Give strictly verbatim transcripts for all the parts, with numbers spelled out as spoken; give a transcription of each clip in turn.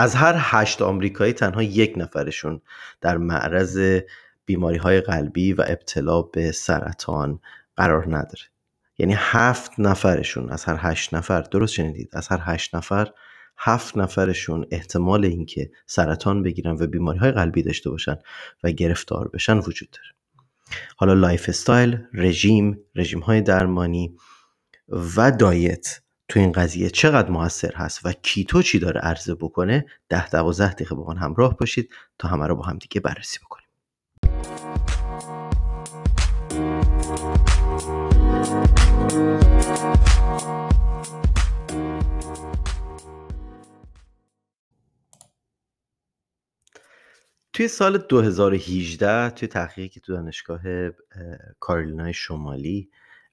از هر هشت آمریکایی تنها یک نفرشون در معرض بیماری‌های قلبی و ابتلا به سرطان قرار نداره. یعنی هفت نفرشون از هر هشت نفر، درست شنیدید، از هر هشت نفر هفت نفرشون احتمال اینکه سرطان بگیرن و بیماری‌های قلبی داشته باشن و گرفتار بشن وجود داره. حالا لایف استایل، رژیم، رژیم‌های درمانی و دایت تو این قضیه چقدر موثر هست و کیتو چی داره عرضه بکنه، ده دوازده دقیقه با من همراه باشید تا همه رو با هم دیگه بررسی بکنیم. توی سال دو هزار و هجده توی تحقیقی که تو دانشگاه کارولینای شمالی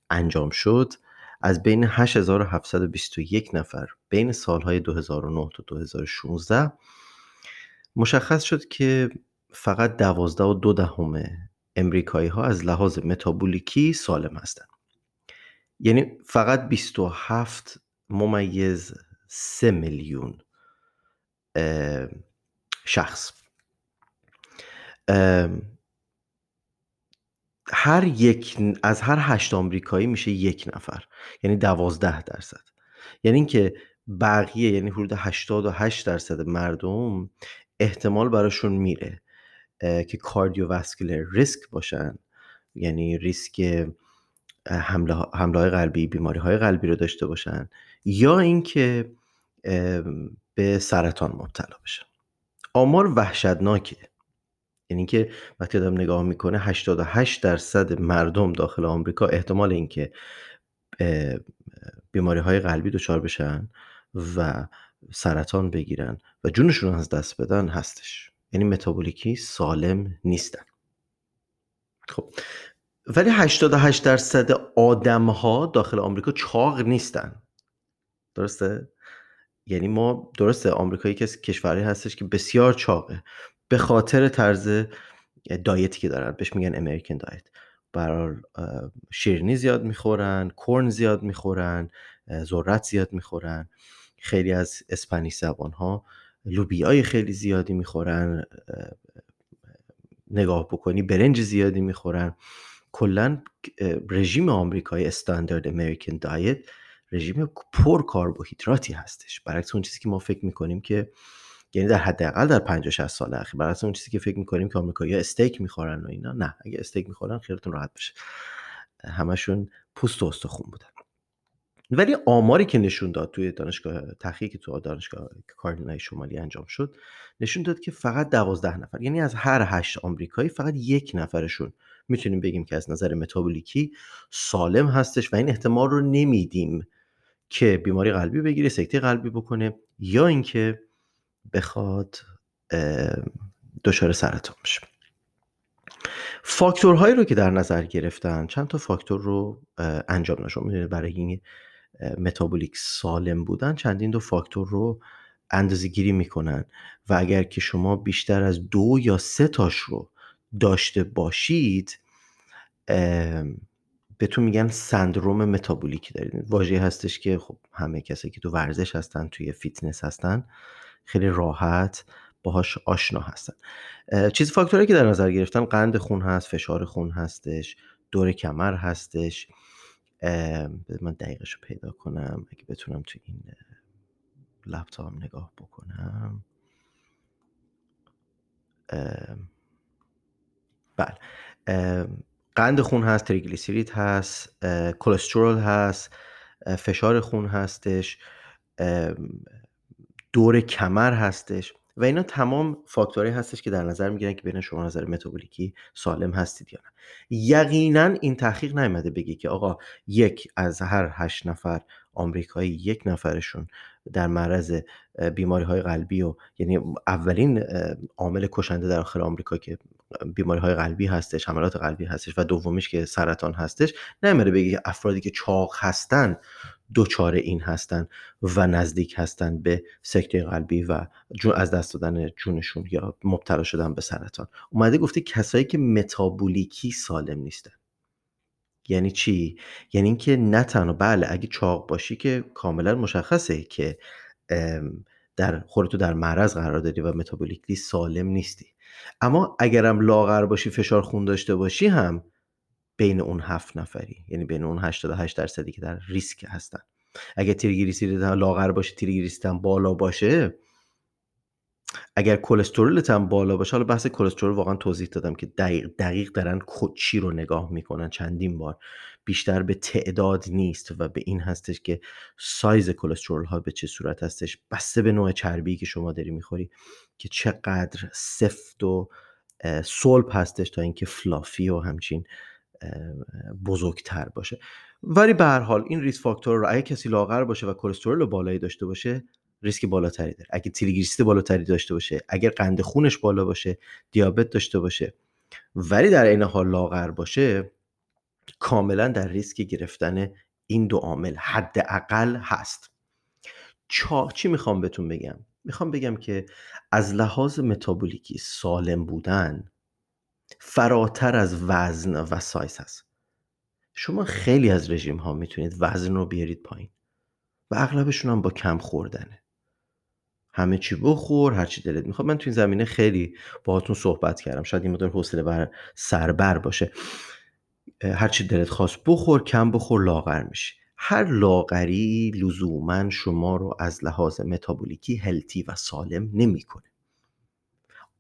انجام شد، از بین هشت هزار و هفتصد و بیست و یک نفر بین سالهای دو هزار و نه تا دو هزار و شانزده مشخص شد که فقط دوازده و دو دهم امریکایی ها از لحاظ متابولیکی سالم هستند. یعنی فقط بیست و هفت ممیز سه میلیون شخص. هر یک از هر هشت آمریکایی میشه یک نفر، یعنی دوازده درصد. یعنی اینکه بقیه، یعنی حدود هشتاد و هشت درصد مردم احتمال براشون میره که کاردیوواسکولار ریسک باشن، یعنی ریسک حمله های قلبی، بیماری های قلبی رو داشته باشن، یا اینکه به سرطان مبتلا بشن. آمار وحشتناکه، یعنی که وقتی آدم نگاه میکنه هشتاد و هشت درصد مردم داخل آمریکا احتمال اینکه بیماری های قلبی دچار بشن و سرطان بگیرن و جونشون از دست بدن هستش، یعنی متابولیکی سالم نیستن. خب ولی هشتاد و هشت درصد آدم ها داخل آمریکا چاق نیستن، درسته؟ یعنی ما، درسته، آمریکا یک کشوری هستش که بسیار چاقه به خاطر طرز دایتی که دارن، بهش میگن امریکن دایت. برای شیرینی زیاد میخورن، کرن زیاد میخورن، ذرت زیاد میخورن. خیلی از اسپانیایی زبانها لوبیای خیلی زیادی میخورن، نگاه بکنی برنج زیادی میخورن. کلا رژیم آمریکایی استاندارد امریکن دایت رژیم پر کربوهیدراتی هستش، برعکس اون چیزی که ما فکر میکنیم که، یعنی در حداقل در پنجاه شصت سال اخیر، برای اون چیزی که فکر می‌کنیم که آمریکایی‌ها استیک می‌خورن و اینا، نه، اگه استیک می‌خورن خیالتون راحت بشه، همشون پوست و استخون بودن. ولی آماری که نشون داد توی دانشگاه تحقیقی تو دانشگاه کارولینای شمالی انجام شد، نشون داد که فقط دوازده نفر، یعنی از هر هشت آمریکایی فقط یک نفرشون میتونیم بگیم که از نظر متابولیکی سالم هستش و این احتمال رو نمیدیم که بیماری قلبی بگیره، سکته قلبی بکنه، یا اینکه بخواد دچار سرطان بشه. فاکتورهایی رو که در نظر گرفتن، چند تا فاکتور رو انجام نشون میدونه برای این متابولیک سالم بودن، چندین دو فاکتور رو اندازه گیری میکنن و اگر که شما بیشتر از دو یا سه تاش رو داشته باشید بهتون میگن سندروم متابولیکی دارید. واژه‌ای هستش که خب همه کسایی که تو ورزش هستن، توی فیتنس هستن، خیلی راحت باهاش آشنا هستن. چیز فاکتوری که در نظر گرفتن قند خون هست، فشار خون هستش، دور کمر هستش. من دقیقش رو پیدا کنم اگه بتونم تو این لپتاپ نگاه بکنم. بله، قند خون هست، تریگلیسیرید هست، کلسترول هست، فشار خون هستش، دور کمر هستش و اینا تمام فاکتورهایی هستش که در نظر میگیرن که بین شما نظر متابولیکی سالم هستید یا نه. یقینا این تحقیق نیامده بگه که آقا یک از هر هشت نفر آمریکایی یک نفرشون در معرض بیماری‌های قلبی و، یعنی اولین عامل کشنده در داخل آمریکا که بیماری‌های قلبی هستش، حملات قلبی هستش و دومیش که سرطان هستش، نیامده بگه افرادی که چاق هستن دوچار این هستن و نزدیک هستن به سکته قلبی و از دست دادن جونشون یا مبتلا شدن به سرطان. اومده گفته کسایی که متابولیکی سالم نیستن. یعنی چی؟ یعنی اینکه نه تنها، بله، اگه چاق باشی که کاملا مشخصه که در خودتو در معرض قرار دادی و متابولیکلی سالم نیستی. اما اگرم لاغر باشی، فشار خون داشته باشی، هم بین اون هفت نفری، یعنی بین اون هشتاد و هشت درصدی که در ریسک هستن. اگه تریگلیسیریدت هم لاغر باشه، تریگلیسیریدت هم بالا باشه، اگر کلسترولت هم بالا باشه، حالا بحث کلسترول واقعا توضیح دادم که دقیق دقیق دارن خودچی رو نگاه میکنن چندین بار، بیشتر به تعداد نیست و به این هستش که سایز کلسترول ها به چه صورت هستش، بسته به نوع چربی که شما داری میخوری که چقدر سفت و صلب هستش تا اینکه فلافی و همچین بزرگتر باشه. ولی به هر حال این ریسک فاکتور رو اگه کسی لاغر باشه و کلسترول بالایی داشته باشه، ریسک بالاتری داره. اگه تریگلیسیرید بالاتری داشته باشه، اگر قند خونش بالا باشه، دیابت داشته باشه، ولی در عین حال لاغر باشه، کاملا در ریسک گرفتن این دو عامل حداقل هست. چا چی میخوام بهتون بگم؟ میخوام بگم که از لحاظ متابولیکی سالم بودن فراتر از وزن و سایز هست. شما خیلی از رژیم ها میتونید وزن رو بیارید پایین و اغلبشون هم با کم خوردنه. همه چی بخور، هر چی دلت میخواد. من تو این زمینه خیلی باهاتون صحبت کردم، شاید این مقدار حوصله بر سربر باشه. هر چی دلت خواست بخور، کم بخور، لاغر میشی. هر لاغری لزوما شما رو از لحاظ متابولیکی هلتی و سالم نمیکنه.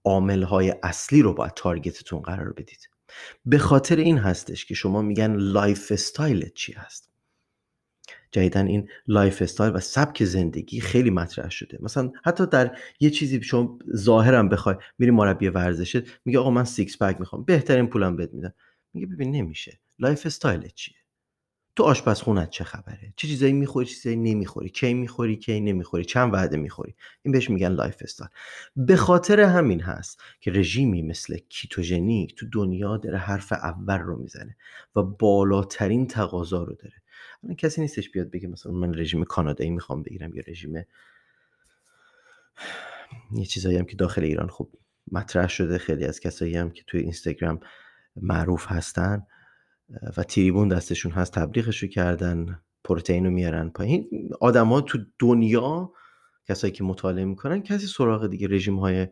عامل‌های اصلی رو باید تارگتتون قرار بدید. به خاطر این هستش که شما میگن لایف استایلت چی هست. جدیدن این لایف استایل و سبک زندگی خیلی مطرح شده. مثلا حتی در یه چیزی شما ظاهرم بخوای، میری مربی ورزشت میگه آقا من سیکس پک میخوام، بهترین پولم بد میدم، میگه ببین نمیشه. لایف استایلت چیه؟ تو آشپزخونه‌ت چه خبره؟ چه چیزایی میخوری، چه چیزایی نمیخوری، کی میخوری، کی نمیخوری، چند وعده میخوری. این بهش میگن لایف استایل. به خاطر همین هست که رژیمی مثل کیتوژنیک تو دنیا داره حرف اول رو میزنه و بالاترین تقاضا رو داره. الان کسی نیستش بیاد بگه مثلا من رژیم کانادایی میخوام بگیرم یا رژیم یه چیزایی هم که داخل ایران خوب مطرح شده، خیلی از کسایی هم که توی اینستاگرام معروف هستن و تریبون دستشون هست تبلیغشو کردن، پروتئین رو میارن پایین. آدما تو دنیا، کسایی که مطالعه میکنن، کسی سراغ دیگه رژیم های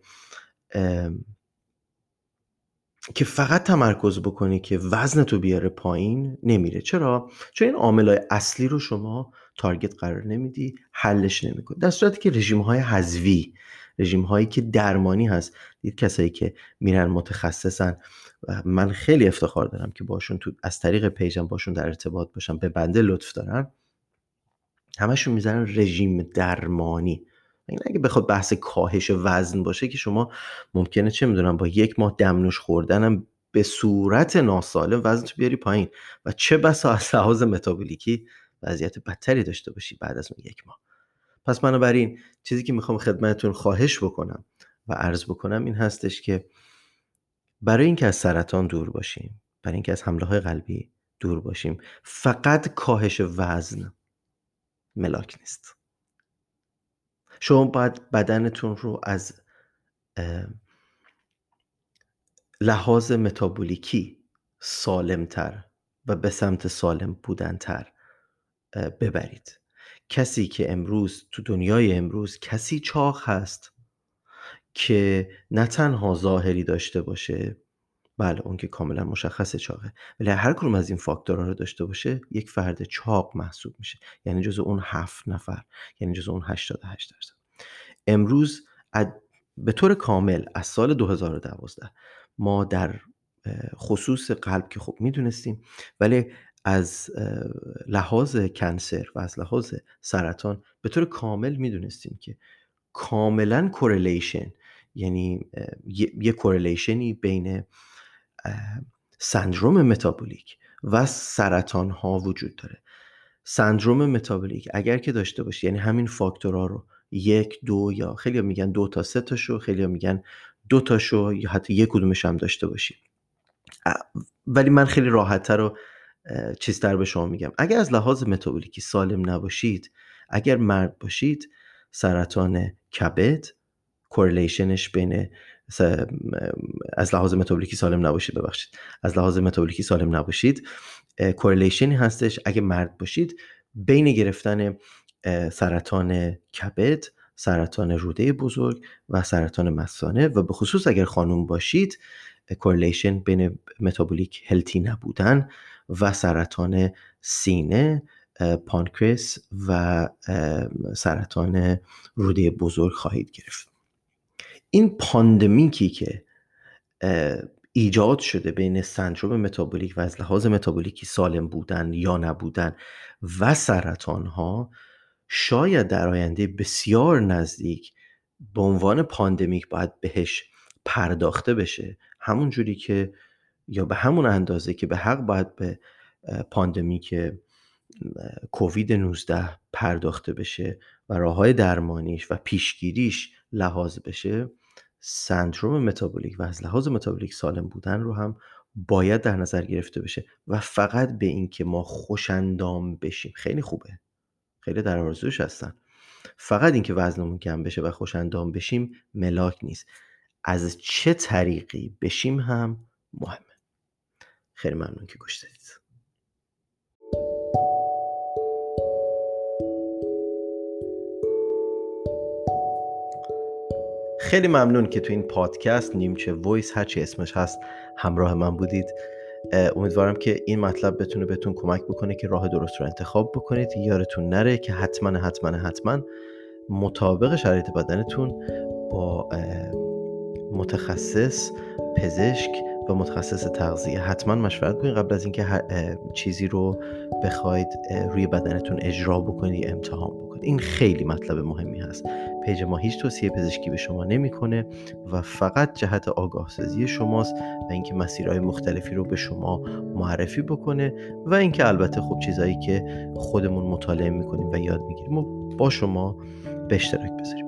که فقط تمرکز بکنی که وزنتو بیاره پایین نمیره. چرا؟ چون این عامل‌های اصلی رو شما تارگت قرار نمیدی، حلش نمیکنی. در صورتی که رژیم‌های حذوی، رژیم‌هایی که درمانی هست، دید کسایی که میرن متخصصن، من خیلی افتخار دارم که باشون تو از طریق پیجم باشون در ارتباط باشم، به بنده لطف دارن، همشون میذارن رژیم درمانی. این اگه بخواد بحث کاهش وزن باشه که شما ممکنه چه میدونم با یک ماه دمنوش خوردنم به صورت ناسالم وزن تو بیاری پایین و چه بسا از لحاظ متابولیکی وضعیت بدتری داشته باشی بعد از اون یک ماه. پس بنابراین چیزی که میخوام خدمتتون خواهش بکنم و عرض بکنم این هستش که برای اینکه از سرطان دور باشیم، برای اینکه از حمله های قلبی دور باشیم، فقط کاهش وزن ملاک نیست. شما باید بدنتون رو از لحاظ متابولیکی سالمتر و به سمت سالم بودنتر ببرید. کسی که امروز تو دنیای امروز کسی چاق هست که نه تنها ظاهری داشته باشه، بله اون که کاملا مشخص چاقه، ولی هر کدوم از این فاکتورها رو داشته باشه یک فرد چاق محسوب میشه، یعنی جزو اون هفت نفر، یعنی جزو اون هشتاد و هشت درصد. امروز اد... به طور کامل از سال دو هزار و دوازده ما در خصوص قلب که خب میدونستیم، ولی از لحاظ کنسر و از لحاظ سرطان به طور کامل میدونستیم که کاملا کورلیشن، یعنی یه کورلیشنی بین سندروم متابولیک و سرطان ها وجود داره. سندروم متابولیک اگر که داشته باشی، یعنی همین فاکتورها رو، یک، دو، یا خیلی میگن دو تا سه تاشو، خیلی میگن دو تاشو، یا حتی یک کدومش هم داشته باشی، ولی من خیلی راحت‌تر و چیزتر به شما میگم، اگر از لحاظ متابولیکی سالم نباشید، اگر مرد باشید، سرطان کبد کورلیشنش بین از لحاظ متابولیکی سالم نباشید ببخشید از لحاظ متابولیکی سالم نباشید کورلیشنی هستش اگه مرد باشید بین گرفتن سرطان کبد سرطان روده بزرگ و سرطان مثانه، و به خصوص اگر خانم باشید کورلیشن بین متابولیک هلتی نبودن و سرطان سینه، پانکرس و سرطان روده بزرگ خواهید گرفت. این پاندمیکی که ایجاد شده بین سندروم متابولیک و از لحاظ متابولیکی سالم بودن یا نبودن و سرطان ها، شاید در آینده بسیار نزدیک به عنوان پاندمیک باید بهش پرداخته بشه، همون جوری که یا به همون اندازه که به حق باید به پاندمیک کووید نوزده پرداخته بشه و راه‌های درمانیش و پیشگیریش لحاظ بشه، سندروم متابولیک و از لحاظ متابولیک سالم بودن رو هم باید در نظر گرفته بشه و فقط به این که ما خوشندام بشیم، خیلی خوبه، خیلی در آرزوش هستن، فقط این که وزنمون کم بشه و خوشندام بشیم ملاک نیست، از چه طریقی بشیم هم مهمه. خیلی ممنون که گوش دادید. خیلی ممنون که تو این پادکست نیمچه وایس، هرچی اسمش هست، همراه من بودید. امیدوارم که این مطلب بتونه بهتون کمک بکنه که راه درست رو انتخاب بکنید. یادتون نره که حتما حتما حتما مطابق شرایط بدنتون با متخصص پزشک و متخصص تغذیه حتما مشورت کنید قبل از اینکه چیزی رو بخواید روی بدنتون اجرا بکنید، امتحان بکنید. این خیلی مطلب مهمی هست. پیج ما هیچ توصیه پزشکی به شما نمیکنه و فقط جهت آگاه‌سازی شماست و اینکه مسیرهای مختلفی رو به شما معرفی بکنه و اینکه البته خب چیزایی که خودمون مطالعه میکنیم و یاد میگیریم و با شما به اشتراک بذاریم.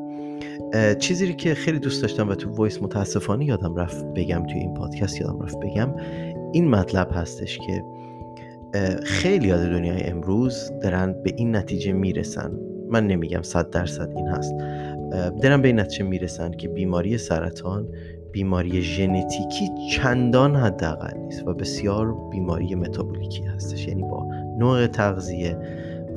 چیزی که خیلی دوست داشتم و تو وایس متاسفانه یادم رفت بگم، توی این پادکست یادم رفت بگم، این مطلب هستش که خیلی از دنیای امروز دارن به این نتیجه میرسن، من نمیگم صد درصد این هست، دارن به این نتیجه میرسن که بیماری سرطان بیماری ژنتیکی چندان حداقل نیست و بسیار بیماری متابولیکی هستش، یعنی با نوع تغذیه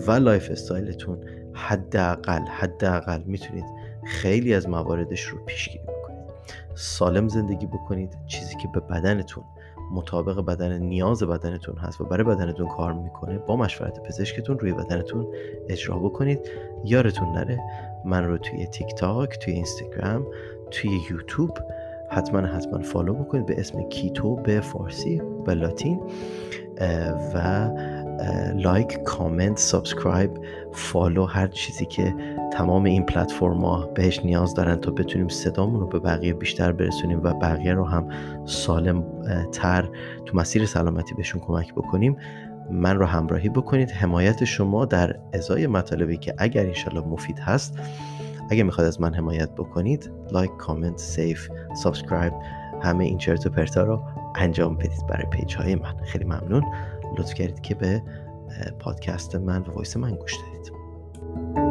و لایف استایلتون حداقل حداقل میتونید خیلی از مواردش رو پیشگیری بکنید. سالم زندگی بکنید، چیزی که به بدنتون مطابق بدن نیاز بدنتون هست و برای بدنتون کار میکنه با مشورت پزشکتون روی بدنتون اجرا بکنید. یارتون نره، من رو توی تیک تاک، توی اینستاگرام، توی یوتیوب حتما حتما فالو بکنید به اسم کیتو به فارسی به لاتین، و لایک، کامنت، سابسکرایب، فالو، هر چیزی که تمام این پلتفرما بهش نیاز دارن تا بتونیم صدامون رو به بقیه بیشتر برسونیم و بقیه رو هم سالم تر تو مسیر سلامتی بهشون کمک بکنیم. من رو همراهی بکنید. حمایت شما در ازای مطالبی که اگر انشالله مفید هست، اگه میخواد از من حمایت بکنید، لایک، کامنت، سیف، سابسکرایب، همه این چرت و پرتا رو انجام بدید برای پیج های من. خیلی ممنون، لطف کردید که به پادکست من و وایس من گوش دادید.